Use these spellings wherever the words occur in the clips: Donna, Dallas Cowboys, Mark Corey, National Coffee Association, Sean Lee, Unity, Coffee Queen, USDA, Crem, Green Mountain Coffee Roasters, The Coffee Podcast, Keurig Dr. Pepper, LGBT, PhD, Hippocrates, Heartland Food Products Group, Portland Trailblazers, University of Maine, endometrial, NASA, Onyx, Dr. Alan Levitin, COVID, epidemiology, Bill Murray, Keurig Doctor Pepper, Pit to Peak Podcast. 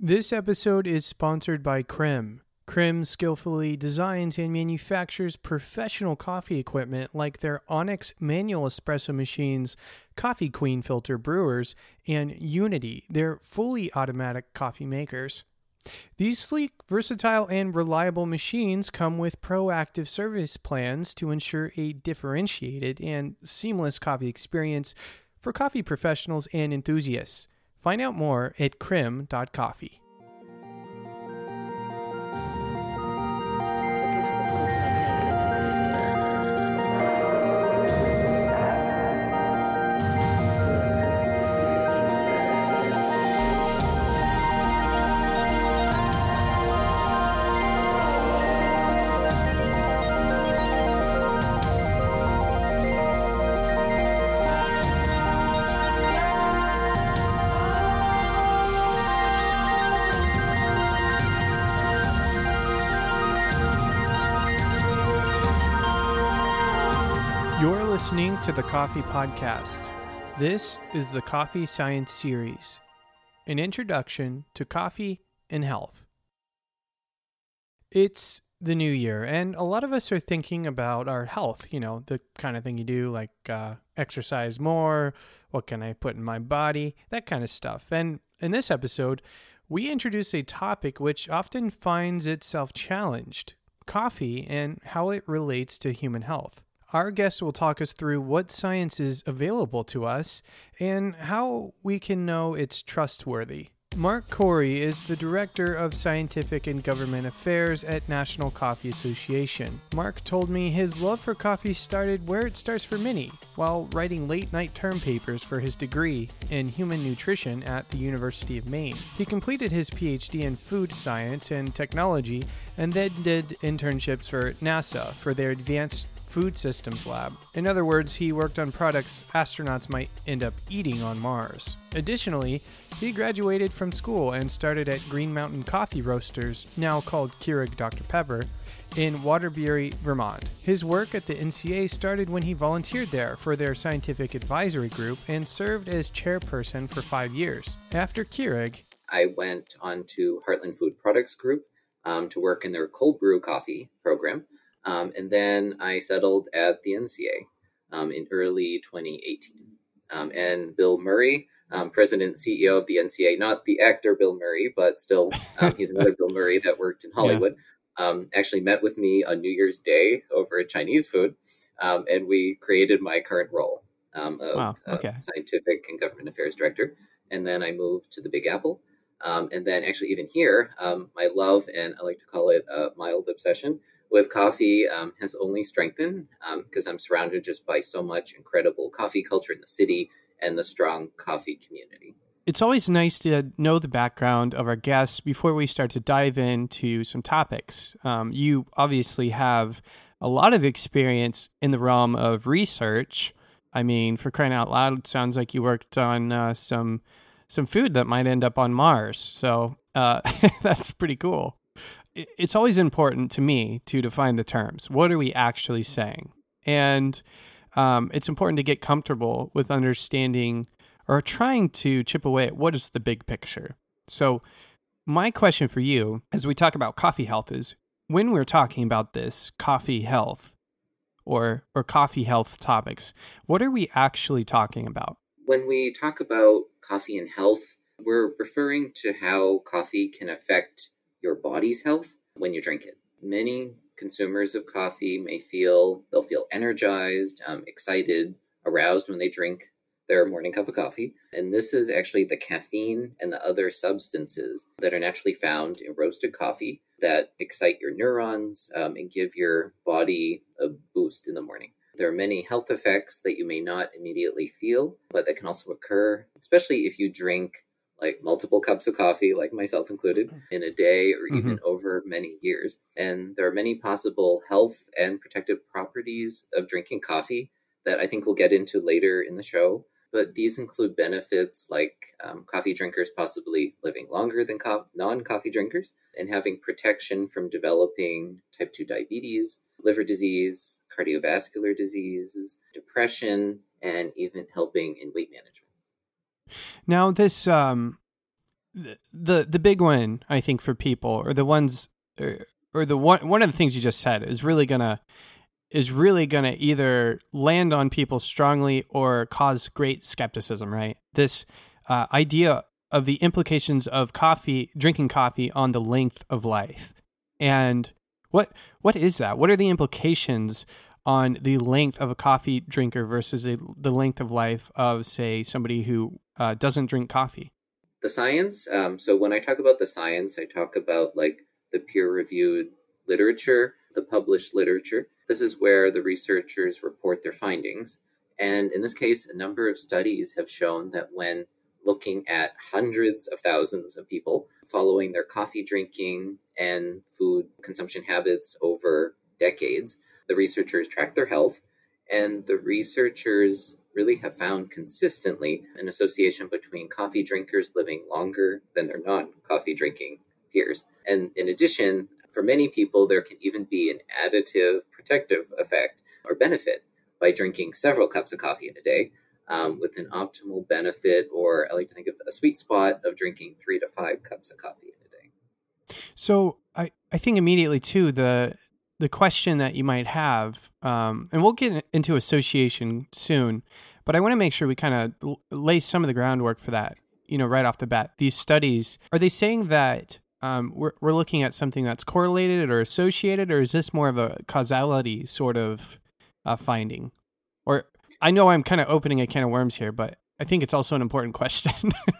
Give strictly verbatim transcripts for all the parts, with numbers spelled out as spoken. This episode is sponsored by Crem. Crem skillfully designs and manufactures professional coffee equipment like their Onyx manual espresso machines, Coffee Queen filter brewers, and Unity, their fully automatic coffee makers. These sleek, versatile, and reliable machines come with proactive service plans to ensure a differentiated and seamless coffee experience for coffee professionals and enthusiasts. Find out more at crem dot coffee. Listening to The Coffee Podcast. This is the Coffee Science Series, an introduction to coffee and health. It's the new year, and a lot of us are thinking about our health, you know, the kind of thing you do, like uh, exercise more, what can I put in my body, that kind of stuff. And in this episode, we introduce a topic which often finds itself challenged, coffee and how it relates to human health. Our guest will talk us through what science is available to us and how we can know it's trustworthy. Mark Corey is the Director of Scientific and Government Affairs at National Coffee Association. Mark told me his love for coffee started where it starts for many, while writing late-night term papers for his degree in human nutrition at the University of Maine. He completed his P H D in food science and technology and then did internships for NASA for their advanced food systems lab. In other words, he worked on products astronauts might end up eating on Mars. Additionally, he graduated from school and started at Green Mountain Coffee Roasters, now called Keurig Doctor Pepper, in Waterbury, Vermont. His work at the N C A started when he volunteered there for their scientific advisory group and served as chairperson for five years. After Keurig, I went on to Heartland Food Products Group um, to work in their cold brew coffee program. Um, and then I settled at the N C A um, in early twenty eighteen. Um, and Bill Murray, um, president and C E O of the N C A, not the actor Bill Murray, but still, um, he's another Bill Murray that worked in Hollywood, yeah. um, actually met with me on New Year's Day over Chinese food. Um, and we created my current role um, of wow, okay. uh, Scientific and Government Affairs Director. And then I moved to the Big Apple. Um, and then actually even here, um, my love, and I like to call it a mild obsession, with coffee um, has only strengthened because um, I'm surrounded just by so much incredible coffee culture in the city and the strong coffee community. It's always nice to know the background of our guests before we start to dive into some topics. Um, you obviously have a lot of experience in the realm of research. I mean, for crying out loud, it sounds like you worked on uh, some some food that might end up on Mars. So uh, that's pretty cool. It's always important to me to define the terms. What are we actually saying? And um, it's important to get comfortable with understanding or trying to chip away at what is the big picture. So my question for you, as we talk about coffee health, is when we're talking about this coffee health or, or coffee health topics, what are we actually talking about? When we talk about coffee and health, we're referring to how coffee can affect your body's health when you drink it. Many consumers of coffee may feel, they'll feel energized, um, excited, aroused when they drink their morning cup of coffee. And this is actually the caffeine and the other substances that are naturally found in roasted coffee that excite your neurons um, and give your body a boost in the morning. There are many health effects that you may not immediately feel, but that can also occur, especially if you drink like multiple cups of coffee, like myself included, in a day or even mm-hmm. over many years. And there are many possible health and protective properties of drinking coffee that I think we'll get into later in the show. But these include benefits like um, coffee drinkers possibly living longer than co- non-coffee drinkers and having protection from developing type two diabetes, liver disease, cardiovascular diseases, depression, and even helping in weight management. Now, this um, the, the the big one, I think, for people, or the ones, or, or the one one of the things you just said is really gonna is really gonna either land on people strongly or cause great skepticism, right? This uh, idea of the implications of coffee, drinking coffee, on the length of life, and what what is that? What are the implications on the length of a coffee drinker versus a, the length of life of, say, somebody who uh, doesn't drink coffee? The science. Um, so when I talk about the science, I talk about like the peer-reviewed literature, the published literature. This is where the researchers report their findings. And in this case, a number of studies have shown that when looking at hundreds of thousands of people following their coffee drinking and food consumption habits over decades, the researchers track their health, and the researchers really have found consistently an association between coffee drinkers living longer than their non-coffee drinking peers. And in addition, for many people, there can even be an additive protective effect or benefit by drinking several cups of coffee in a day, um, with an optimal benefit, or I like to think of a sweet spot of drinking three to five cups of coffee in a day. So I, I think immediately too, the The question that you might have, um, and we'll get into association soon, but I want to make sure we kind of lay some of the groundwork for that, you know, right off the bat. These studies, are they saying that um, we're, we're looking at something that's correlated or associated, or is this more of a causality sort of uh, finding? Or I know I'm kind of opening a can of worms here, but I think it's also an important question.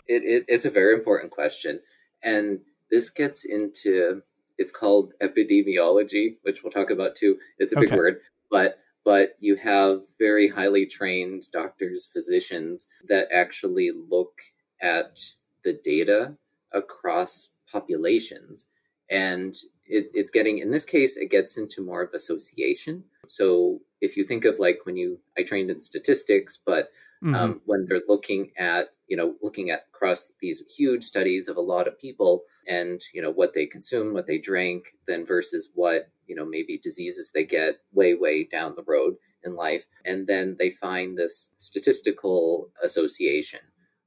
it, it, it's a very important question. And this gets into... It's called epidemiology, which we'll talk about too. It's a big okay. word, but but you have very highly trained doctors, physicians that actually look at the data across populations. And it, it's getting, in this case, it gets into more of association. So if you think of like when you, I trained in statistics, but mm-hmm. um, when they're looking at, you know, looking at across these huge studies of a lot of people and, you know, what they consume, what they drink, then versus what, you know, maybe diseases they get way, way down the road in life. And then they find this statistical association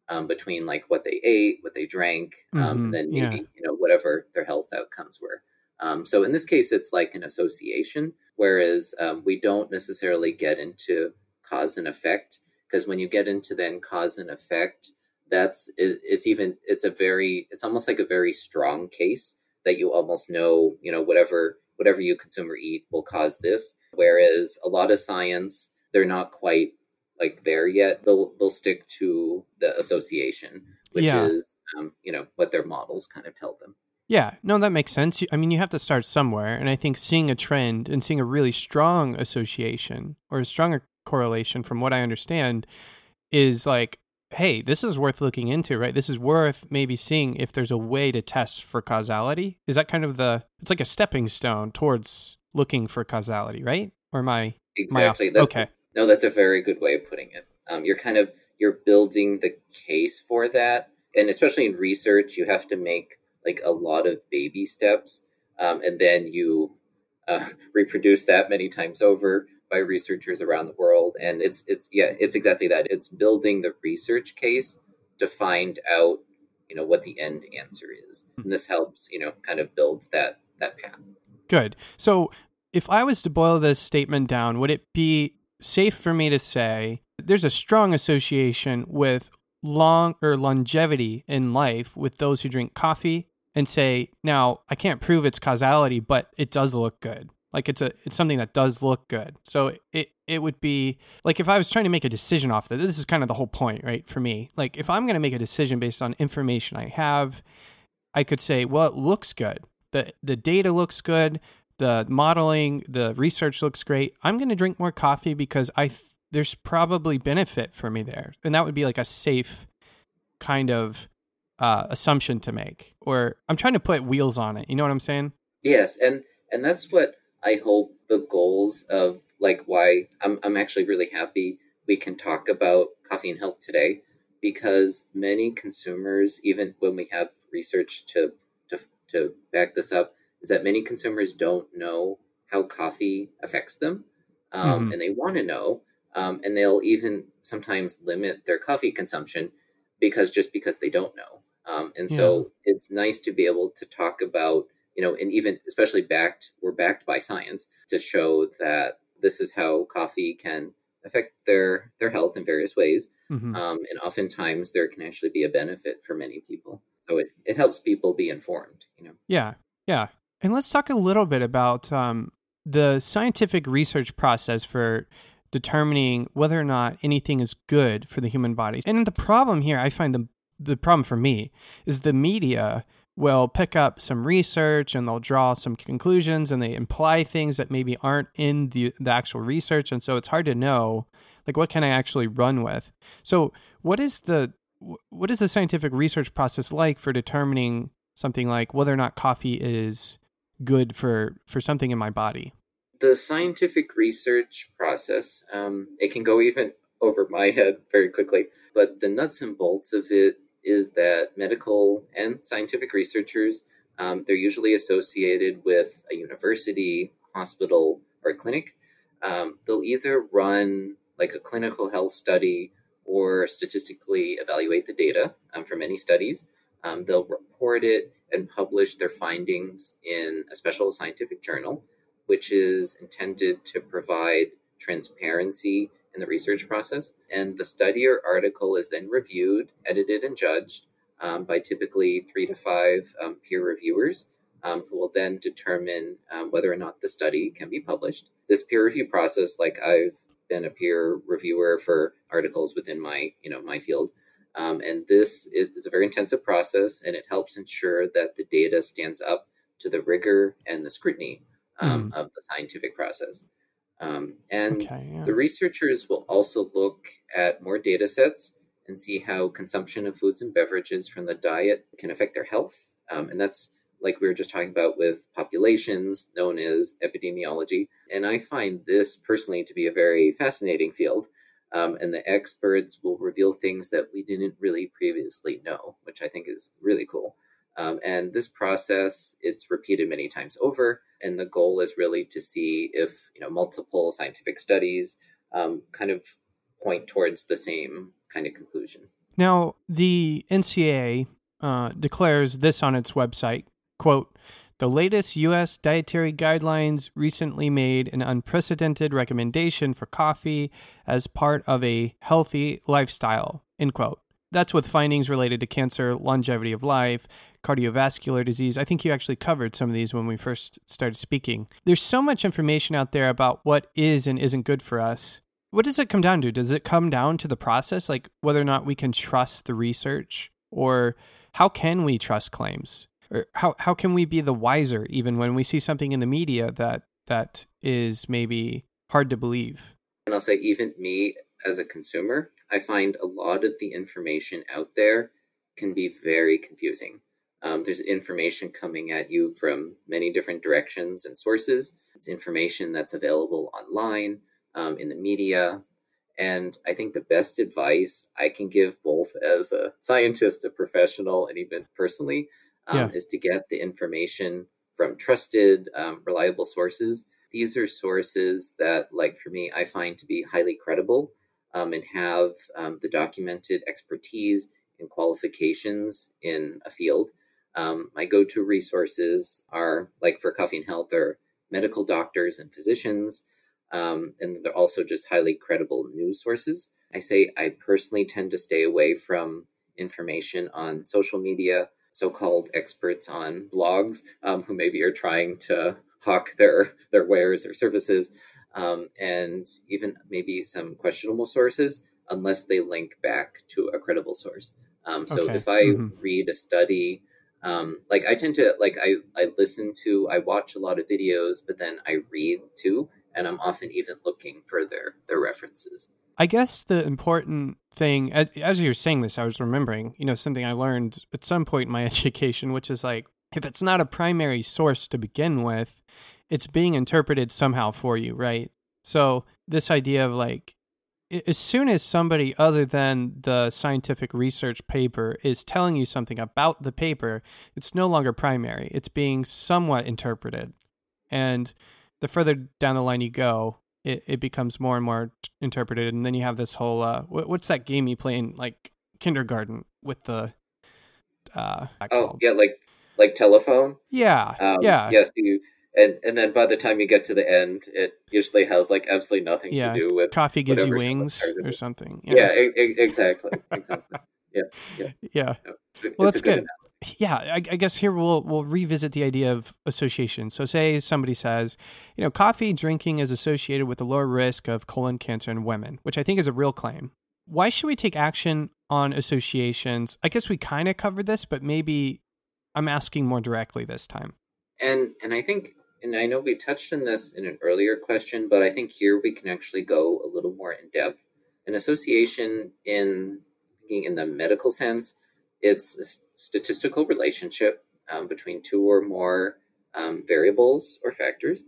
um, between like what they ate, what they drank, um, mm-hmm. and then maybe, yeah. you know, whatever their health outcomes were. Um, so in this case, it's like an association, whereas um, we don't necessarily get into cause and effect, because when you get into then cause and effect, that's it, it's even it's a very it's almost like a very strong case that you almost know, you know, whatever whatever you consume or eat will cause this. Whereas a lot of science, they're not quite like there yet. They'll they'll stick to the association, which yeah. is, um, you know, what their models kind of tell them. Yeah, no, that makes sense. I mean, you have to start somewhere. And I think seeing a trend and seeing a really strong association or a stronger correlation, from what I understand, is like, hey, this is worth looking into, right? This is worth maybe seeing if there's a way to test for causality. Is that kind of the, it's like a stepping stone towards looking for causality, right? Or am I? Exactly. Am I okay. No, that's a very good way of putting it. Um, you're kind of, you're building the case for that. And especially in research, you have to make like a lot of baby steps. Um, and then you uh, reproduce that many times over by researchers around the world. And it's, it's, yeah, it's exactly that. It's building the research case to find out, you know, what the end answer is. And this helps, you know, kind of build that, that path. Good. So if I was to boil this statement down, would it be safe for me to say there's a strong association with long or longevity in life with those who drink coffee, and say, now I can't prove its causality, but it does look good. Like it's a, it's something that does look good. So it, it would be like, if I was trying to make a decision off that, this is kind of the whole point, right? For me, like if I'm going to make a decision based on information I have, I could say, well, it looks good. The, the data looks good. The modeling, the research looks great. I'm going to drink more coffee because I th- there's probably benefit for me there. And that would be like a safe kind of uh, assumption to make, or I'm trying to put wheels on it. You know what I'm saying? Yes. And, and that's what I hope the goals of like why I'm, I'm actually really happy we can talk about coffee and health today, because many consumers, even when we have research to, to, to back this up, is that many consumers don't know how coffee affects them. Um, mm-hmm. And they want to know. Um, and they'll even sometimes limit their coffee consumption because just because they don't know. Um, and yeah. so it's nice to be able to talk about, you know, and even especially backed, we're backed by science to show that this is how coffee can affect their, their health in various ways. Mm-hmm. Um, and oftentimes there can actually be a benefit for many people. So it, it helps people be informed, you know? Yeah. Yeah. And let's talk a little bit about um, the scientific research process for determining whether or not anything is good for the human body. And the problem here, I find the the problem for me is the media will pick up some research and they'll draw some conclusions and they imply things that maybe aren't in the, the actual research. And so it's hard to know, like, what can I actually run with? So what is the what is the scientific research process like for determining something like whether or not coffee is good for, for something in my body? The scientific research process, um, it can go even over my head very quickly, but the nuts and bolts of it is that medical and scientific researchers, um, they're usually associated with a university, hospital, or clinic. Um, they'll either run like a clinical health study or statistically evaluate the data um, from many studies. Um, they'll report it and publish their findings in a special scientific journal, which is intended to provide transparency in the research process. And the study or article is then reviewed, edited, and judged um, by typically three to five um, peer reviewers um, who will then determine um, whether or not the study can be published. This peer review process, like I've been a peer reviewer for articles within my, you know, my field. Um, and this is a very intensive process, and it helps ensure that the data stands up to the rigor and the scrutiny um, mm. of the scientific process. Um, and okay, yeah. the researchers will also look at more data sets and see how consumption of foods and beverages from the diet can affect their health. Um, and that's like we were just talking about with populations, known as epidemiology. And I find this personally to be a very fascinating field. Um, and the experts will reveal things that we didn't really previously know, which I think is really cool. Um, and this process, it's repeated many times over. And the goal is really to see if, you know, multiple scientific studies um, kind of point towards the same kind of conclusion. Now, the N C A A uh, declares this on its website, quote, "The latest U S dietary guidelines recently made an unprecedented recommendation for coffee as part of a healthy lifestyle," end quote. That's with findings related to cancer, longevity of life, cardiovascular disease. I think you actually covered some of these when we first started speaking. There's so much information out there about what is and isn't good for us. What does it come down to? Does it come down to the process, like whether or not we can trust the research, or how can we trust claims? Or how how can we be the wiser even when we see something in the media that that is maybe hard to believe? And I'll say, even me as a consumer, I find a lot of the information out there can be very confusing. Um, there's information coming at you from many different directions and sources. It's information that's available online, um, in the media. And I think the best advice I can give, both as a scientist, a professional, and even personally, Um, yeah. is to get the information from trusted, um, reliable sources. These are sources that, like for me, I find to be highly credible um, and have um, the documented expertise and qualifications in a field. Um, my go-to resources are, like for coffee and health, are medical doctors and physicians, um, and they're also just highly credible news sources. I say I personally tend to stay away from information on social media, so-called experts on blogs um, who maybe are trying to hawk their, their wares or services, um, and even maybe some questionable sources, unless they link back to a credible source. Um, so okay. if I mm-hmm. read a study, um, like I tend to, like I, I listen to, I watch a lot of videos, but then I read too, and I'm often even looking for their, their references. I guess the important thing, as, as you were saying this, I was remembering, you know, something I learned at some point in my education, which is like, if it's not a primary source to begin with, it's being interpreted somehow for you, right? So this idea of like, as soon as somebody other than the scientific research paper is telling you something about the paper, it's no longer primary. It's being somewhat interpreted. And the further down the line you go, It, it becomes more and more t- interpreted. And then you have this whole, uh, w- what's that game you play in like kindergarten with the Uh, oh, called? yeah, like like telephone? Yeah, um, yeah. Yes, yeah, so you... And and then by the time you get to the end, it usually has like absolutely nothing yeah, to do with coffee gives you wings or something. Yeah, yeah e- exactly, exactly. Yeah, yeah. yeah. No, well, that's good. good. Yeah, I, I guess here we'll we'll revisit the idea of association. So, say somebody says, you know, coffee drinking is associated with a lower risk of colon cancer in women, which I think is a real claim. Why should we take action on associations? I guess we kind of covered this, but maybe I'm asking more directly this time. And and I think. And I know we touched on this in an earlier question, but I think here we can actually go a little more in depth. An association in in the medical sense, it's a statistical relationship um, between two or more um, variables or factors.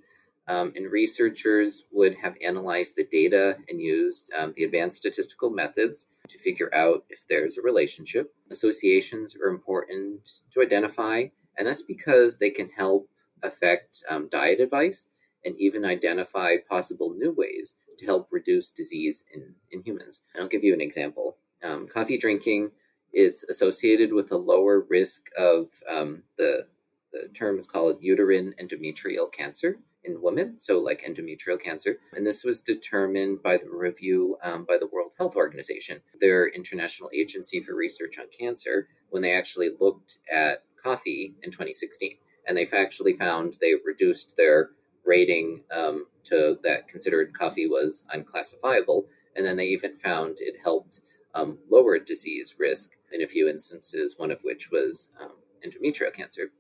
Um, and researchers would have analyzed the data and used um, the advanced statistical methods to figure out if there's a relationship. Associations are important to identify, and that's because they can help affect um, diet advice, and even identify possible new ways to help reduce disease in, in humans. And I'll give you an example. Um, coffee drinking, it's associated with a lower risk of um, the, the term is called uterine endometrial cancer in women, so like endometrial cancer. And this was determined by the review um, by the World Health Organization, their international agency for research on cancer, when they actually looked at coffee in twenty sixteen. And they've actually found they reduced their rating um, to that considered coffee was unclassifiable. And then they even found it helped um, lower disease risk in a few instances, one of which was um, endometrial cancer.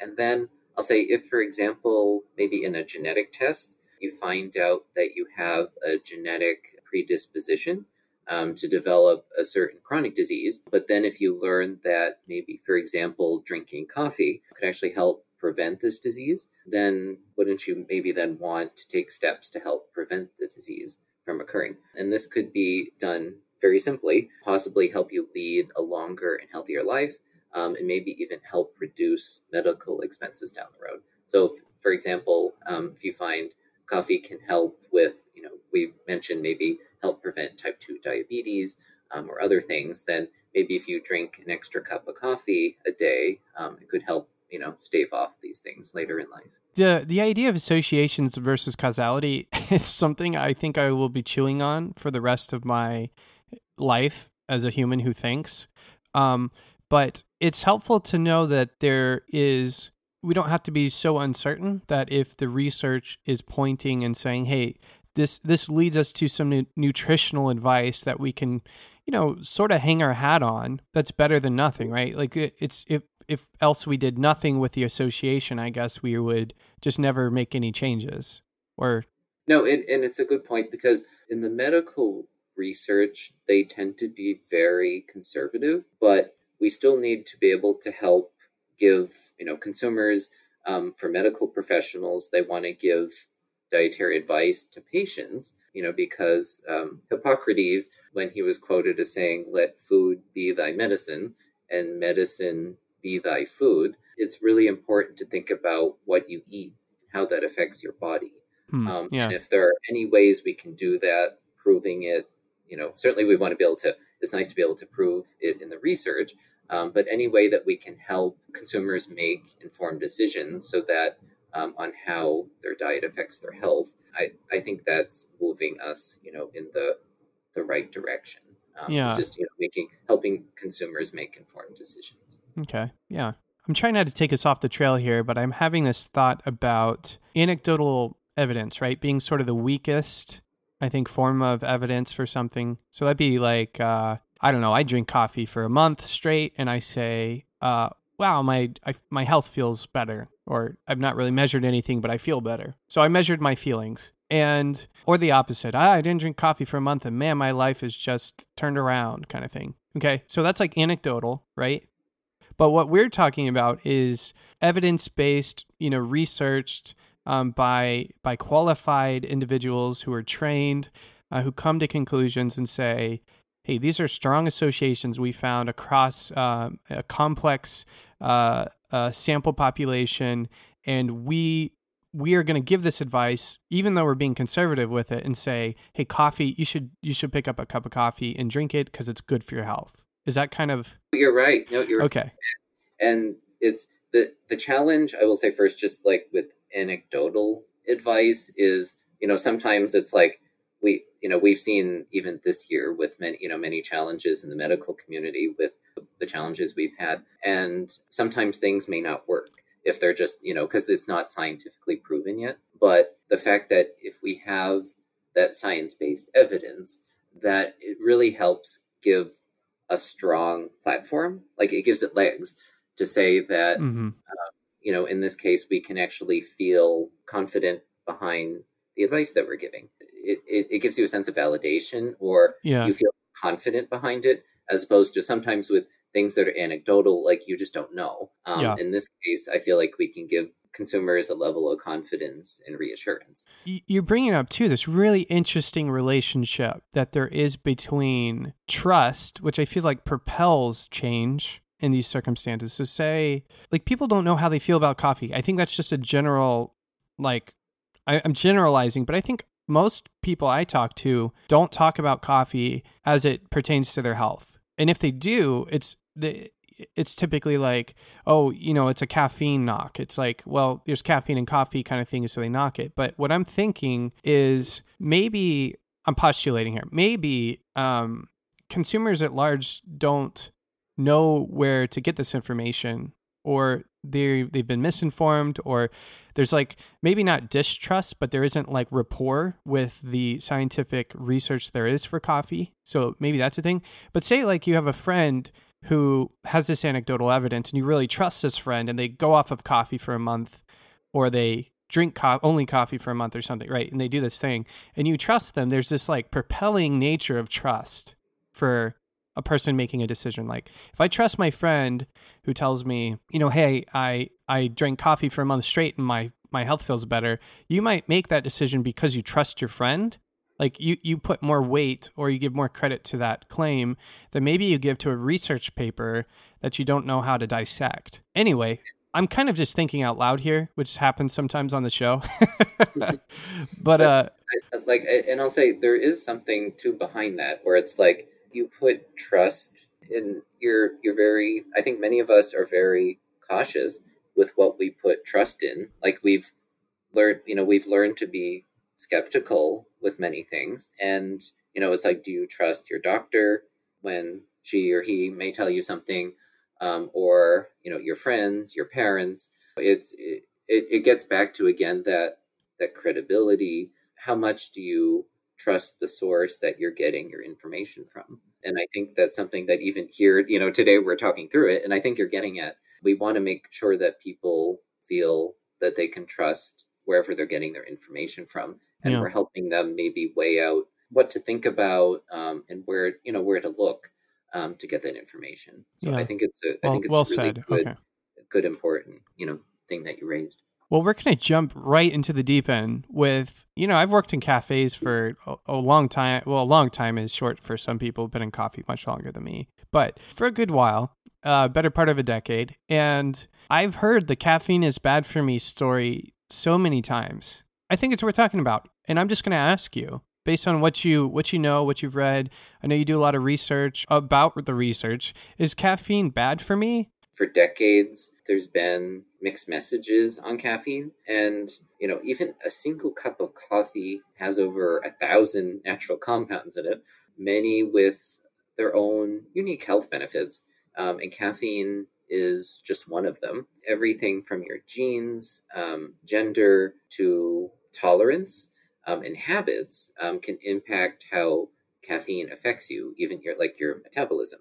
And then I'll say if, for example, maybe in a genetic test, you find out that you have a genetic predisposition Um, to develop a certain chronic disease. But then if you learn that maybe, for example, drinking coffee could actually help prevent this disease, then wouldn't you maybe then want to take steps to help prevent the disease from occurring? And this could be done very simply, possibly help you lead a longer and healthier life, um, and maybe even help reduce medical expenses down the road. So, if, for example, um, if you find coffee can help with, you know, we mentioned maybe help prevent type two diabetes um, or other things, then maybe if you drink an extra cup of coffee a day, um, it could help, you know, stave off these things later in life. The the idea of associations versus causality is something I think I will be chewing on for the rest of my life as a human who thinks. Um, but it's helpful to know that there is... We don't have to be so uncertain that if the research is pointing and saying, hey, this this leads us to some nu- nutritional advice that we can, you know, sort of hang our hat on, that's better than nothing, right? Like it, it's if, if else we did nothing with the association, I guess we would just never make any changes. Or No, and, and it's a good point because in the medical research, they tend to be very conservative, but we still need to be able to help give, you know, consumers, um, for medical professionals, they want to give dietary advice to patients, you know, because um, Hippocrates, when he was quoted as saying, let food be thy medicine and medicine be thy food, it's really important to think about what you eat, how that affects your body. Hmm, um, yeah. And if there are any ways we can do that, proving it, you know, certainly we want to be able to, it's nice to be able to prove it in the research, Um, but any way that we can help consumers make informed decisions so that um, on how their diet affects their health, I, I think that's moving us, you know, in the the right direction. Um, yeah, it's just you know, making helping consumers make informed decisions. Okay, yeah, I'm trying not to take us off the trail here, but I'm having this thought about anecdotal evidence, right, being sort of the weakest, I think, form of evidence for something. So that'd be like. Uh, I don't know, I drink coffee for a month straight and I say, uh, wow, my I, my health feels better, or I've not really measured anything, but I feel better. So I measured my feelings. And, or the opposite, ah, I didn't drink coffee for a month and man, my life is just turned around kind of thing. Okay, so that's like anecdotal, right? But what we're talking about is evidence-based, you know, researched um, by by qualified individuals who are trained, uh, who come to conclusions and say, hey, these are strong associations we found across uh, a complex uh, uh, sample population, and we we are going to give this advice, even though we're being conservative with it, and say, hey, coffee, you should you should pick up a cup of coffee and drink it because it's good for your health. Is that kind of... You're right. No, you're okay. And it's the, the challenge, I will say first, just like with anecdotal advice is, you know, sometimes it's like we, you know, we've seen even this year with many, you know, many challenges in the medical community with the challenges we've had. And sometimes things may not work if they're just, you know, because it's not scientifically proven yet. But the fact that if we have that science-based evidence, that it really helps give a strong platform, like it gives it legs to say that, mm-hmm. uh, you know, in this case, we can actually feel confident behind the advice that we're giving. It, it, it gives you a sense of validation, or yeah. you feel confident behind it, as opposed to sometimes with things that are anecdotal, like you just don't know. Um, yeah. In this case, I feel like we can give consumers a level of confidence and reassurance. You're bringing up, too, this really interesting relationship that there is between trust, which I feel like propels change in these circumstances. So say, like, people don't know how they feel about coffee. I think that's just a general, like, I, I'm generalizing, but I think most people I talk to don't talk about coffee as it pertains to their health. And if they do, it's the it's typically like, oh, you know, it's a caffeine knock. It's like, well, there's caffeine in coffee kind of thing, so they knock it. But what I'm thinking is maybe, I'm postulating here, maybe um, consumers at large don't know where to get this information, or they they've been misinformed, or there's like maybe not distrust, but there isn't like rapport with the scientific research there is for coffee. So maybe that's a thing. But say like you have a friend who has this anecdotal evidence and you really trust this friend, and they go off of coffee for a month, or they drink co- only coffee for a month or something, right? And they do this thing and you trust them. There's this like propelling nature of trust for a person making a decision. Like if I trust my friend who tells me, you know, hey, I, I drank coffee for a month straight and my, my health feels better. You might make that decision because you trust your friend. Like you, you put more weight, or you give more credit to that claim than maybe you give to a research paper that you don't know how to dissect. Anyway, I'm kind of just thinking out loud here, which happens sometimes on the show. but, but uh, I, like, and I'll say there is something too behind that where it's like, you put trust in your, you're very, I think many of us are very cautious with what we put trust in. Like we've learned, you know, we've learned to be skeptical with many things. And, you know, it's like, do you trust your doctor when she or he may tell you something, um, or, you know, your friends, your parents? It's, it, it gets back to, again, that, that credibility. How much do you trust the source that you're getting your information from? And I think that's something that even here, you know, today we're talking through it. And I think you're getting at, we want to make sure that people feel that they can trust wherever they're getting their information from. And yeah. we're helping them maybe weigh out what to think about um, and where, you know, where to look um, to get that information. So yeah. I think it's a, I well, think it's well a really said. good, okay. good, important, you know, thing that you raised. Well, we're going to jump right into the deep end with, you know, I've worked in cafes for a, a long time. Well, a long time is short for some people, been in coffee much longer than me, but for a good while, uh, better part of a decade. And I've heard the caffeine is bad for me story so many times. I think it's worth talking about. And I'm just going to ask you, based on what you what you know, what you've read, I know you do a lot of research about the research. Is caffeine bad for me? For decades, there's been mixed messages on caffeine. And, you know, even a single cup of coffee has over a thousand natural compounds in it, many with their own unique health benefits. Um, and caffeine is just one of them. Everything from your genes, um, gender, to tolerance um, and habits um, can impact how caffeine affects you, even your like your metabolism.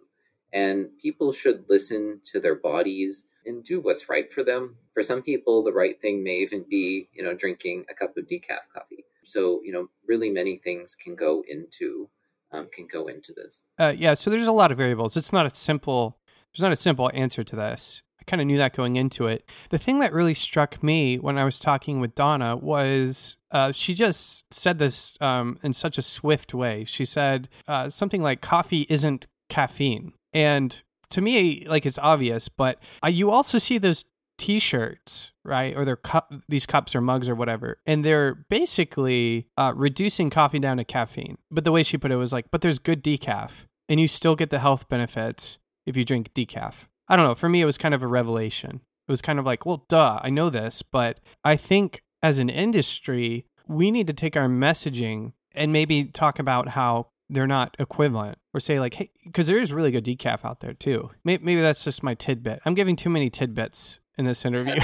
And people should listen to their bodies and do what's right for them. For some people, the right thing may even be, you know, drinking a cup of decaf coffee. So, you know, really many things can go into um, can go into this. Uh, yeah. So there's a lot of variables. It's not a simple. There's not a simple answer to this. I kind of knew that going into it. The thing that really struck me when I was talking with Donna was uh, she just said this um, in such a swift way. She said uh, something like coffee isn't caffeine. And to me, like, it's obvious, but uh, you also see those T-shirts, right? Or their cu- these cups or mugs or whatever. And they're basically uh, reducing coffee down to caffeine. But the way she put it was like, but there's good decaf. and you still get the health benefits if you drink decaf. I don't know. For me, it was kind of a revelation. It was kind of like, well, duh, I know this, but I think as an industry, we need to take our messaging and maybe talk about how they're not equivalent, or say like, hey, because there is really good decaf out there too. Maybe, maybe that's just my tidbit. I'm giving too many tidbits in this interview.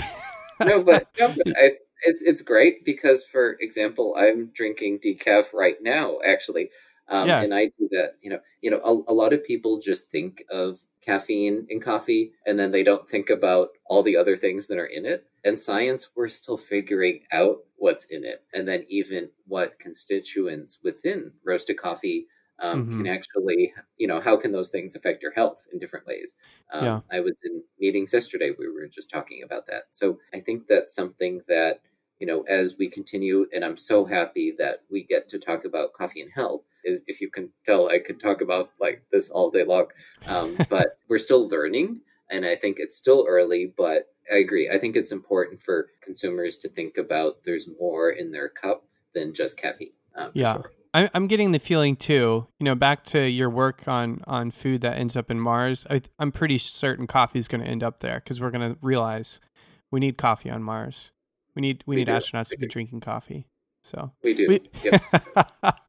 no, but, no, but I, it's it's great because, for example, I'm drinking decaf right now, actually. Um, yeah. And I do that, you know, you know, a, a lot of people just think of caffeine in coffee, and then they don't think about all the other things that are in it. And science, we're still figuring out what's in it. And then even what constituents within roasted coffee um, mm-hmm. can actually, you know, how can those things affect your health in different ways? Um, yeah. I was in meetings yesterday. We were just talking about that. So I think that's something that, you know, as we continue, and I'm so happy that we get to talk about coffee and health. Is, if you can tell, I could talk about like this all day long, um, but we're still learning. And I think it's still early, but I agree. I think it's important for consumers to think about there's more in their cup than just caffeine. Um, yeah, sure. I, I'm getting the feeling too, you know, back to your work on, on food that ends up in Mars. I, I'm pretty certain coffee is going to end up there because we're going to realize we need coffee on Mars. We need we, we need do. astronauts we to be do. drinking coffee. So we do. We, yep.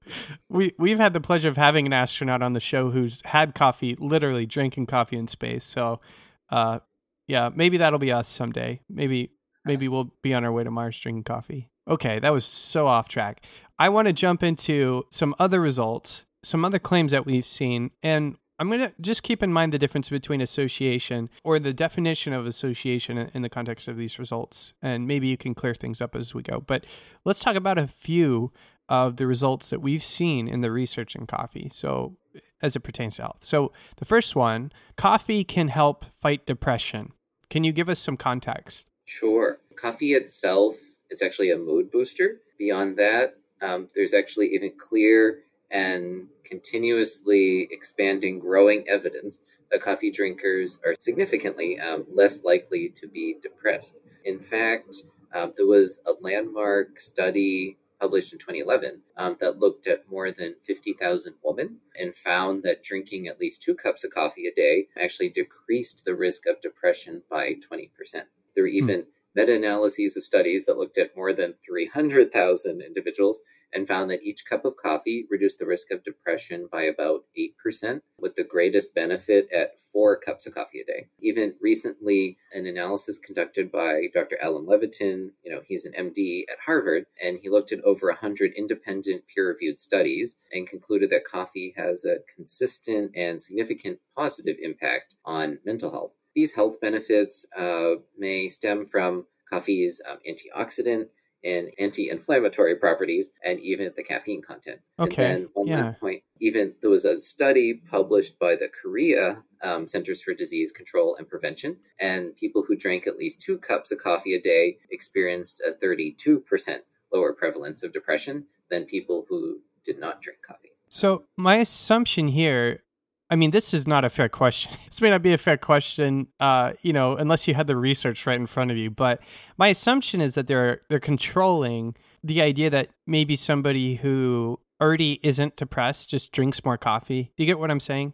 we we've had the pleasure of having an astronaut on the show who's had coffee, literally drinking coffee in space. So, uh, yeah, maybe that'll be us someday. Maybe maybe we'll be on our way to Mars drinking coffee. Okay, that was so off track. I want to jump into some other results, some other claims that we've seen, and I'm going to just keep in mind the difference between association or the definition of association in the context of these results. And maybe you can clear things up as we go. But let's talk about a few of the results that we've seen in the research in coffee. So as it pertains to health. So the first one, coffee can help fight depression. Can you give us some context? Sure. Coffee itself is actually a mood booster. Beyond that, um, there's actually even clear and continuously expanding, growing evidence that coffee drinkers are significantly um, less likely to be depressed. In fact, um, there was a landmark study published in twenty eleven um, that looked at more than fifty thousand women and found that drinking at least two cups of coffee a day actually decreased the risk of depression by twenty percent. There were even mm. meta-analyses of studies that looked at more than three hundred thousand individuals and found that each cup of coffee reduced the risk of depression by about eight percent, with the greatest benefit at four cups of coffee a day. Even recently, an analysis conducted by Doctor Alan Levitin, you know, he's an M D at Harvard, and he looked at over one hundred independent peer-reviewed studies and concluded that coffee has a consistent and significant positive impact on mental health. These health benefits uh, may stem from coffee's um, antioxidant and anti-inflammatory properties, and even the caffeine content. Okay. And then one yeah. point, even there was a study published by the Korea um, Centers for Disease Control and Prevention, and people who drank at least two cups of coffee a day experienced a thirty-two percent lower prevalence of depression than people who did not drink coffee. So my assumption here, I mean, this is not a fair question. This may not be a fair question, uh, you know, unless you had the research right in front of you. But my assumption is that they're they're controlling the idea that maybe somebody who already isn't depressed just drinks more coffee. Do you get what I'm saying?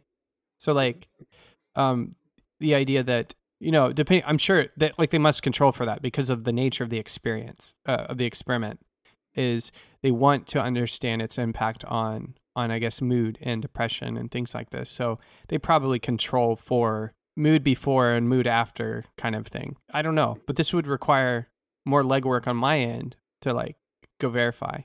So, like, um, the idea that, you know, depending, I'm sure that like they must control for that because of the nature of the experience uh, of the experiment is they want to understand its impact on. on, I guess, mood and depression and things like this. So they probably control for mood before and mood after kind of thing. I don't know, but this would require more legwork on my end to like go verify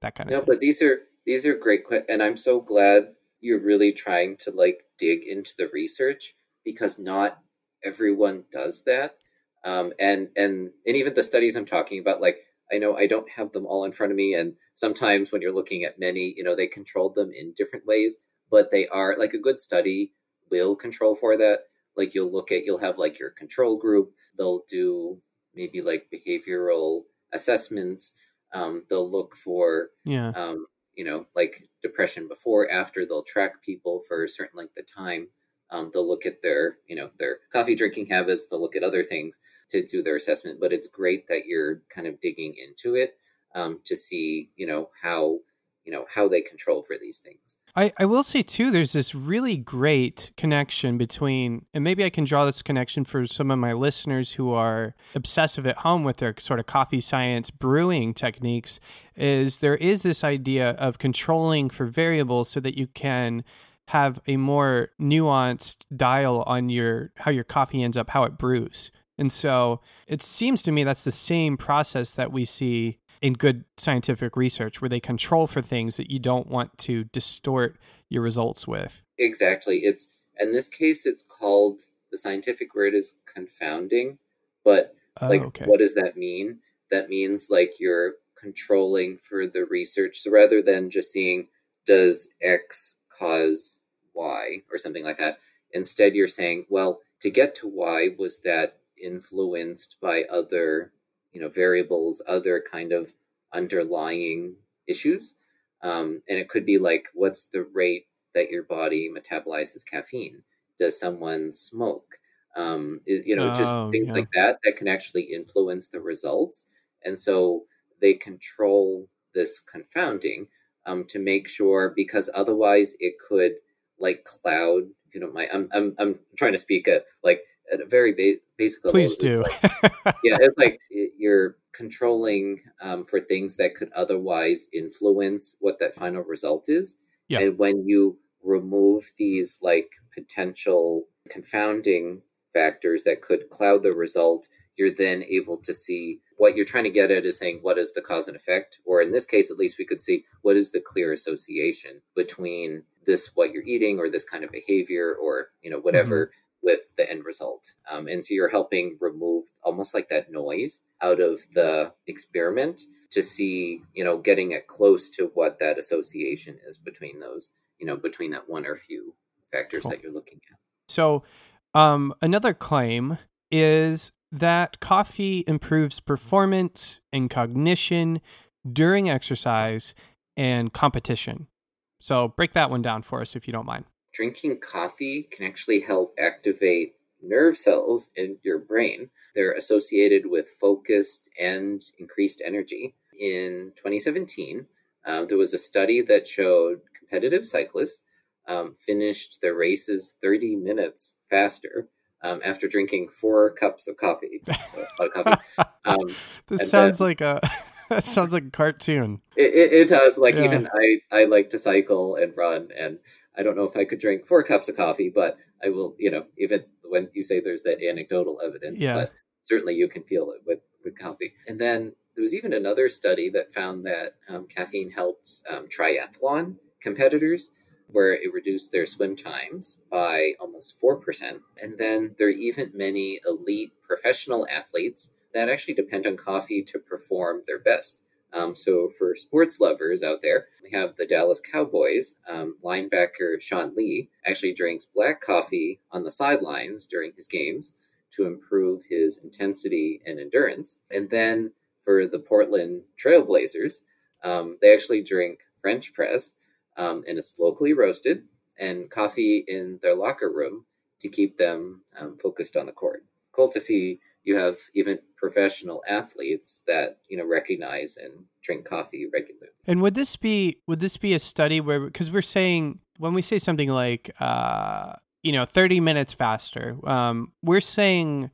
that kind of no, thing. No, but these are, these are great. Qu- and I'm so glad you're really trying to like dig into the research because not everyone does that. Um, and, and, and even the studies I'm talking about, like, I know I don't have them all in front of me. And sometimes when you're looking at many, you know, they controlled them in different ways, but they are like a good study will control for that. Like you'll look at, you'll have like your control group. They'll do maybe like behavioral assessments. Um, they'll look for, yeah. um, you know, like depression before, after. They'll track people for a certain length of time. Um, they'll look at their, you know, their coffee drinking habits. They'll look at other things to do their assessment. But it's great that you're kind of digging into it um, to see, you know, how, you know, how they control for these things. I, I will say, too, there's this really great connection between, and maybe I can draw this connection for some of my listeners who are obsessive at home with their sort of coffee science brewing techniques, is there is this idea of controlling for variables so that you can have a more nuanced dial on your how your coffee ends up, how it brews. And so it seems to me that's the same process that we see in good scientific research, where they control for things that you don't want to distort your results with. Exactly. It's, in this case, it's called, the scientific word is confounding, but oh, like, okay. What does that mean? That means like you're controlling for the research. So rather than just seeing, does X cause Y or something like that, instead you're saying, well, to get to Y, was that influenced by other you know, variables, other kind of underlying issues. Um, and it could be like, what's the rate that your body metabolizes caffeine? Does someone smoke? Um, it, you know, oh, just things yeah. like that, that can actually influence the results. And so they control this confounding um, to make sure, because otherwise it could like cloud, if you don't mind, I'm, I'm, I'm trying to speak a, like, at a very ba- basic level. Please do. Like, yeah, it's like it, you're controlling um, for things that could otherwise influence what that final result is. Yep. And when you remove these like potential confounding factors that could cloud the result, you're then able to see what you're trying to get at is saying, what is the cause and effect? Or in this case, at least we could see what is the clear association between this, what you're eating, or this kind of behavior, or, you know, whatever, mm-hmm. with the end result. Um, and so you're helping remove almost like that noise out of the experiment to see, you know, getting it close to what that association is between those, you know, between that one or few factors cool. that you're looking at. So um, another claim is that coffee improves performance and cognition during exercise and competition. So break that one down for us, if you don't mind. Drinking coffee can actually help activate nerve cells in your brain. They're associated with focused and increased energy. In twenty seventeen, uh, there was a study that showed competitive cyclists um, finished their races thirty minutes faster um, after drinking four cups of coffee. A lot of coffee. Um, this sounds then, like a... That sounds like a cartoon. It, it, it does. Like yeah. even I, I like to cycle and run, and I don't know if I could drink four cups of coffee, but I will, you know, even when you say there's that anecdotal evidence, yeah. but certainly you can feel it with, with coffee. And then there was even another study that found that um, caffeine helps um, triathlon competitors, where it reduced their swim times by almost four percent. And then there are even many elite professional athletes that actually depend on coffee to perform their best. Um, so for sports lovers out there, we have the Dallas Cowboys. Um, linebacker Sean Lee actually drinks black coffee on the sidelines during his games to improve his intensity and endurance. And then for the Portland Trailblazers, um, they actually drink French press, um, and it's locally roasted, and coffee in their locker room to keep them um, focused on the court. Cool to see you have even professional athletes that, you know, recognize and drink coffee regularly. And would this be, would this be a study where, because we're saying, when we say something like, uh, you know, thirty minutes faster, um, we're saying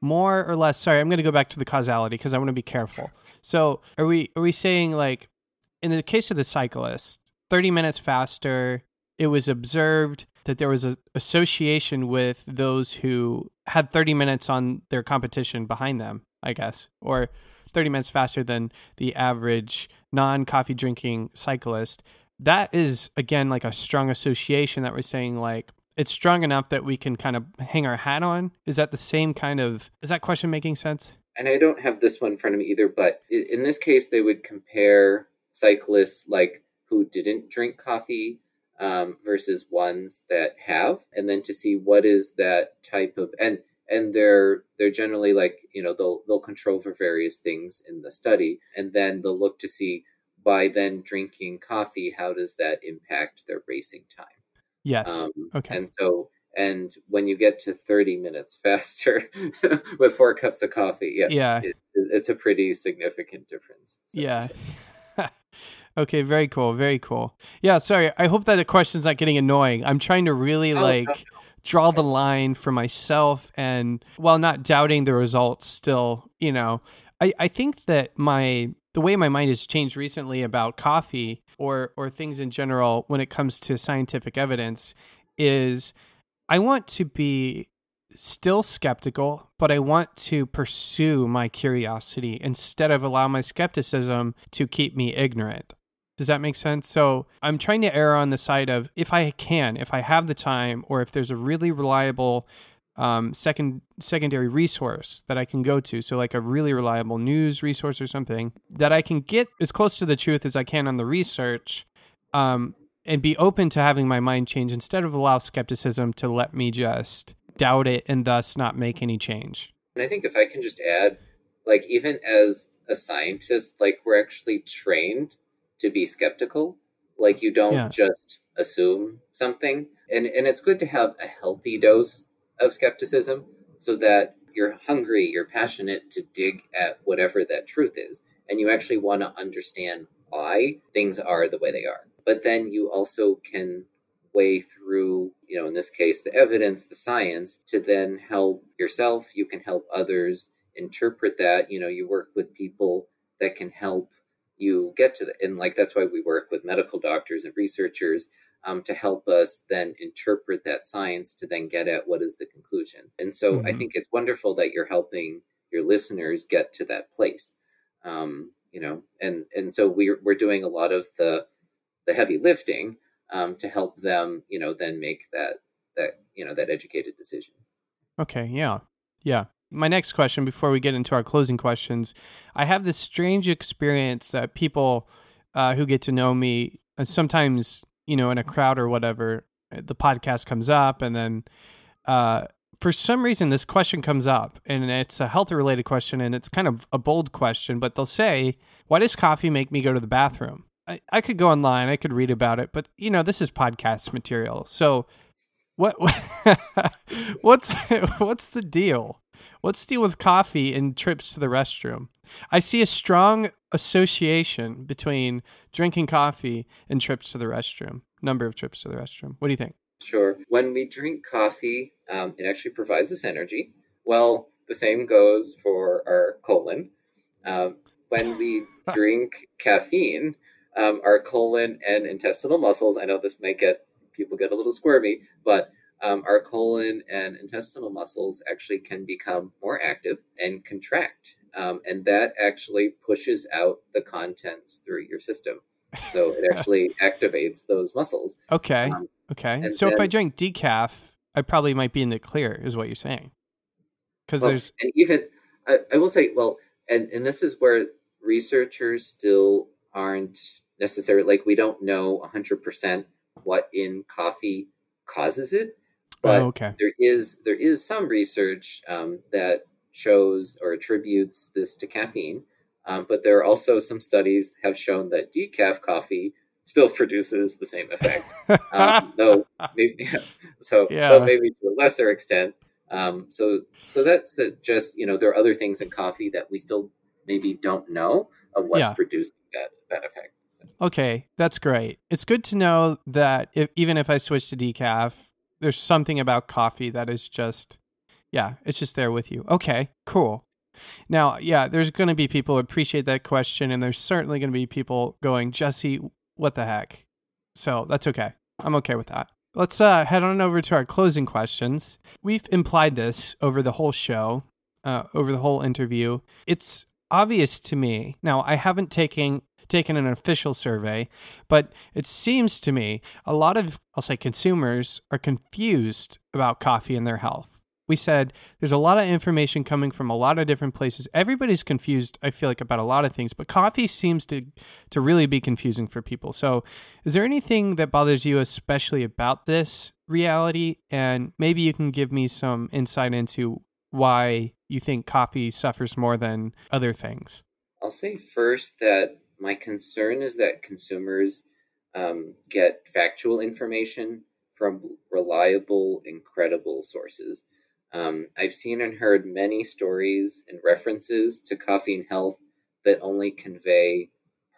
more or less, sorry, I'm going to go back to the causality because I want to be careful. So are we, are we saying like, in the case of the cyclist, thirty minutes faster, it was observed that there was an association with those who had thirty minutes on their competition behind them, I guess, or thirty minutes faster than the average non-coffee drinking cyclist. That is, again, like a strong association that we're saying, like, it's strong enough that we can kind of hang our hat on. Is that the same kind of, is that question making sense? And I don't have this one in front of me either, but in this case, they would compare cyclists like who didn't drink coffee Um, versus ones that have, and then to see what is that type of, and and they're they're generally like, you know, they'll they'll control for various things in the study, and then they'll look to see by then drinking coffee, how does that impact their racing time? Yes. Um, okay. And so, and when you get to thirty minutes faster with four cups of coffee, yeah, yeah, it, it's a pretty significant difference. So. Yeah. Okay, very cool, very cool. Yeah, sorry, I hope that the question's not getting annoying. I'm trying to really, oh, like, no, no. draw the line for myself, and while not doubting the results still, you know, I, I think that my... the way my mind has changed recently about coffee or or things in general when it comes to scientific evidence is I want to be still skeptical, but I want to pursue my curiosity instead of allow my skepticism to keep me ignorant. Does that make sense? So I'm trying to err on the side of if I can, if I have the time, or if there's a really reliable Um, second secondary resource that I can go to. So like a really reliable news resource or something that I can get as close to the truth as I can on the research, um, and be open to having my mind change instead of allow skepticism to let me just doubt it and thus not make any change. And I think if I can just add, like, even as a scientist, like, we're actually trained to be skeptical. Like, you don't yeah. just assume something. And, and it's good to have a healthy dose of skepticism so that you're hungry, you're passionate to dig at whatever that truth is, and you actually want to understand why things are the way they are. But then you also can weigh through, you know, in this case, the evidence, the science, to then help yourself. You can help others interpret that. You know, you work with people that can help you get to the, and like, that's why we work with medical doctors and researchers, Um, to help us then interpret that science to then get at what is the conclusion. And so mm-hmm. I think it's wonderful that you're helping your listeners get to that place. Um, you know, and, and so we're, we're doing a lot of the, the heavy lifting um, to help them, you know, then make that, that, you know, that educated decision. Okay. Yeah. Yeah. My next question, before we get into our closing questions, I have this strange experience that people uh, who get to know me uh, sometimes, you know, in a crowd or whatever, the podcast comes up. And then uh, for some reason, this question comes up, and it's a health related question. And it's kind of a bold question, but they'll say, why does coffee make me go to the bathroom? I, I could go online, I could read about it, but, you know, this is podcast material. So what, what's, what's the deal? What's the deal with coffee and trips to the restroom? I see a strong association between drinking coffee and trips to the restroom, number of trips to the restroom. What do you think? Sure. When we drink coffee, um, it actually provides us energy. Well, the same goes for our colon. Um, when we drink caffeine, um, our colon and intestinal muscles, I know this might get people get a little squirmy, but Um, our colon and intestinal muscles actually can become more active and contract. Um, and that actually pushes out the contents through your system. So it actually activates those muscles. Okay. Um, okay. So then, if I drink decaf, I probably might be in the clear, is what you're saying. Because well, there's... And even, I, I will say, well, and, and this is where researchers still aren't necessarily, like, we don't know one hundred percent what in coffee causes it. But oh, okay. there is there is some research um, that shows or attributes this to caffeine, um, but there are also some studies have shown that decaf coffee still produces the same effect. um, though maybe, so yeah. though maybe to a lesser extent. Um, so so that's just, you know, there are other things in coffee that we still maybe don't know of what's yeah. producing that, that effect. Okay, that's great. It's good to know that if, even if I switch to decaf, there's something about coffee that is just, yeah, it's just there with you. Okay, cool. Now, yeah, there's going to be people who appreciate that question, and there's certainly going to be people going, Jesse, what the heck? So that's okay. I'm okay with that. Let's uh, head on over to our closing questions. We've implied this over the whole show, uh, over the whole interview. It's obvious to me. Now, I haven't taken... taken an official survey, but it seems to me a lot of, I'll say, consumers are confused about coffee and their health. We said there's a lot of information coming from a lot of different places. Everybody's confused, I feel like, about a lot of things, but coffee seems to, to really be confusing for people. So is there anything that bothers you especially about this reality? And maybe you can give me some insight into why you think coffee suffers more than other things. I'll say first that my concern is that consumers um, get factual information from reliable and credible sources. Um, I've seen and heard many stories and references to coffee and health that only convey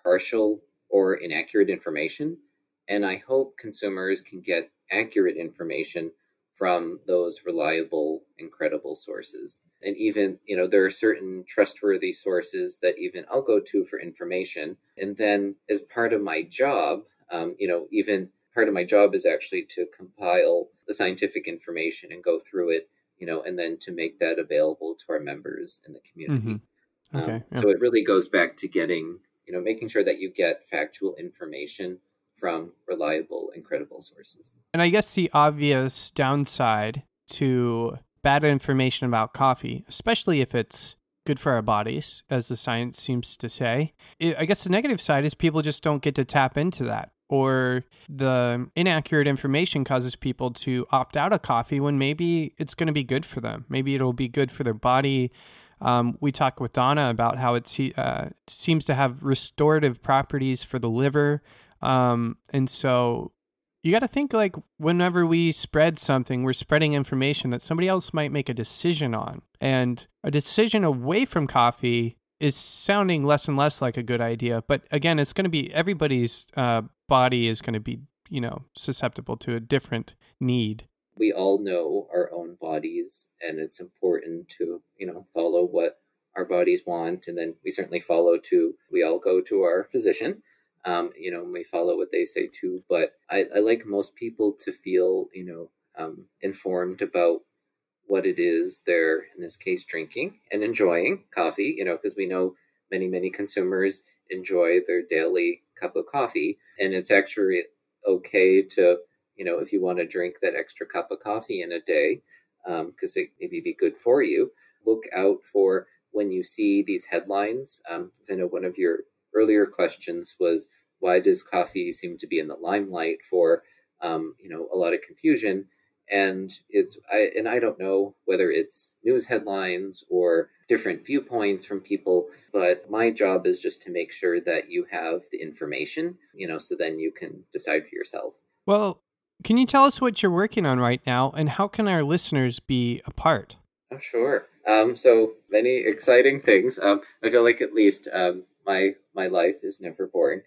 partial or inaccurate information. And I hope consumers can get accurate information from those reliable and credible sources. And even, you know, there are certain trustworthy sources that even I'll go to for information. And then as part of my job, um, you know, even part of my job is actually to compile the scientific information and go through it, you know, and then to make that available to our members in the community. Mm-hmm. Okay, um, yeah. So it really goes back to getting, you know, making sure that you get factual information from reliable and credible sources. And I guess the obvious downside to bad information about coffee, especially if it's good for our bodies, as the science seems to say, it, I guess the negative side is people just don't get to tap into that. Or the inaccurate information causes people to opt out of coffee when maybe it's going to be good for them. Maybe it'll be good for their body. Um, we talked with Donna about how it uh, seems to have restorative properties for the liver. Um, and so you got to think, like, whenever we spread something, we're spreading information that somebody else might make a decision on. And a decision away from coffee is sounding less and less like a good idea. But again, it's going to be everybody's uh, body is going to be, you know, susceptible to a different need. We all know our own bodies, and it's important to, you know, follow what our bodies want. And then we certainly follow to, we all go to our physician, um, you know, and we follow what they say too. But I, I like most people to feel, you know, um, informed about what it is they're, in this case, drinking and enjoying coffee, you know, because we know many, many consumers enjoy their daily cup of coffee. And it's actually okay to, you know, if you want to drink that extra cup of coffee in a day, because um, it maybe be good for you, look out for when you see these headlines. Um, I know one of your earlier questions was, why does coffee seem to be in the limelight for, um, you know, a lot of confusion? And it's I, and I don't know whether it's news headlines or different viewpoints from people, but my job is just to make sure that you have the information, you know, so then you can decide for yourself. Well, can you tell us what you're working on right now, and how can our listeners be a part? Oh, sure. Um, so many exciting things. Um, I feel like at least um, my my life is never boring.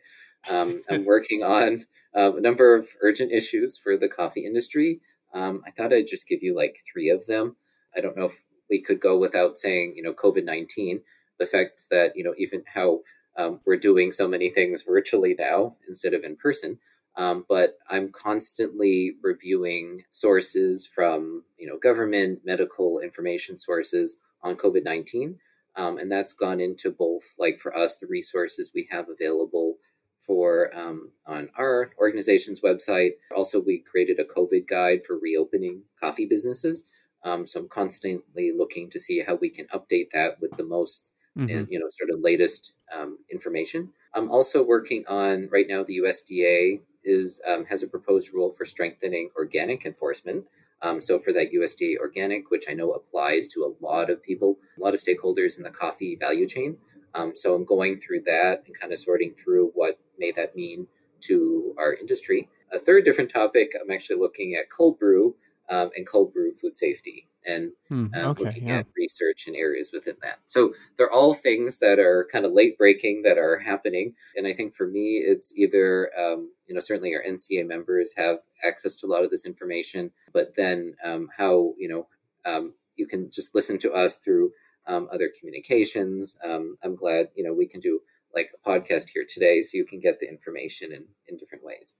Um, I'm working on uh, a number of urgent issues for the coffee industry. Um, I thought I'd just give you like three of them. I don't know if we could go without saying, you know, COVID nineteen, the fact that, you know, even how um, we're doing so many things virtually now instead of in person. Um, but I'm constantly reviewing sources from, you know, government, medical information sources on COVID nineteen. Um, and that's gone into both, like for us, the resources we have available for um, on our organization's website. Also, we created a COVID guide for reopening coffee businesses. Um, so I'm constantly looking to see how we can update that with the most, mm-hmm. and, you know, sort of latest um, information. I'm also working on right now, the U S D A is um, has a proposed rule for strengthening organic enforcement. Um, so for that U S D A organic, which I know applies to a lot of people, a lot of stakeholders in the coffee value chain. Um, so I'm going through that and kind of sorting through what may that mean to our industry. A third different topic, I'm actually looking at cold brew um, and cold brew food safety, and hmm, um, okay, looking yeah. at research in areas within that. So they're all things that are kind of late breaking that are happening. And I think for me, it's either, um, you know, certainly our N C A members have access to a lot of this information, but then um, how, you know, um, you can just listen to us through Um, other communications. Um, I'm glad, you know, we can do like a podcast here today so you can get the information in, in different ways.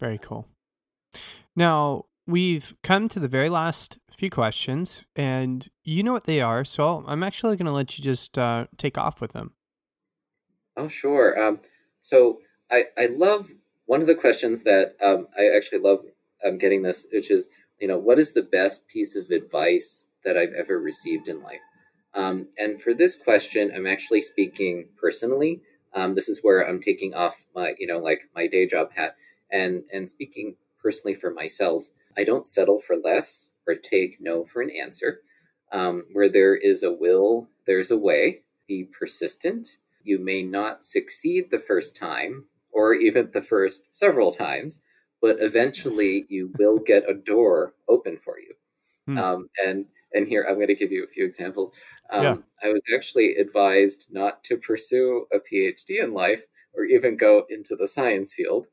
Very cool. Now, we've come to the very last few questions, and you know what they are. So I'm actually going to let you just uh, take off with them. Oh, sure. Um, so I, I love one of the questions that um, I actually love um, getting this, which is, you know, what is the best piece of advice that I've ever received in life? Um, and for this question, I'm actually speaking personally. Um, this is where I'm taking off my, you know, like my day job hat and, and speaking personally for myself. I don't settle for less or take no for an answer. Um, where there is a will, there's a way. Be persistent. You may not succeed the first time or even the first several times, but eventually you will get a door open for you. Hmm. Um, and And here, I'm going to give you a few examples. Um, yeah. I was actually advised not to pursue a P H D in life or even go into the science field.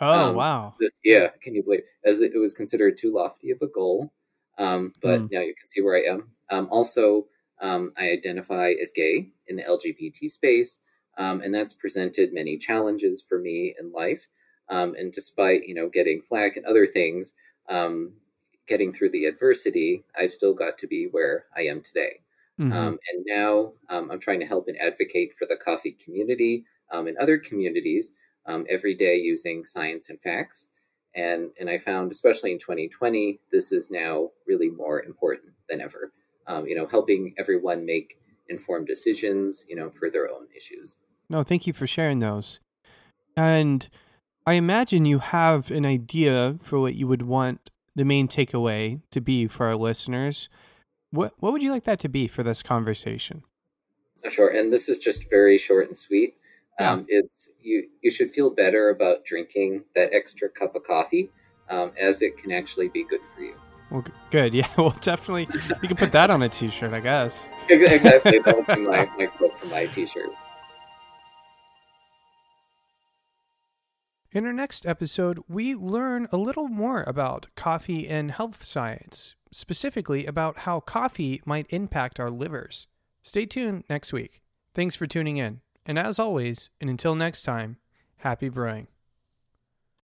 Oh, um, wow. This, yeah, can you believe? As it was considered too lofty of a goal. Um, but mm. now you can see where I am. Um, also, um, I identify as gay in the L G B T space, um, and that's presented many challenges for me in life. Um, and despite, you know, getting flack and other things, um, getting through the adversity, I've still got to be where I am today. Mm-hmm. Um, and now um, I'm trying to help and advocate for the coffee community um, and other communities um, every day using science and facts. And and I found, especially in twenty twenty, this is now really more important than ever, um, you know, helping everyone make informed decisions, you know, for their own issues. No, thank you for sharing those. And I imagine you have an idea for what you would want the main takeaway to be for our listeners. What what would you like that to be for this conversation? Sure. And this is just very short and sweet. Yeah. Um, it's you, you should feel better about drinking that extra cup of coffee, um, as it can actually be good for you. Well, good. Yeah, well, definitely. You can put that on a t-shirt, I guess. Exactly. That would be my, my quote from my t-shirt. In our next episode, we learn a little more about coffee and health science, specifically about how coffee might impact our livers. Stay tuned next week. Thanks for tuning in. And as always, and until next time, happy brewing.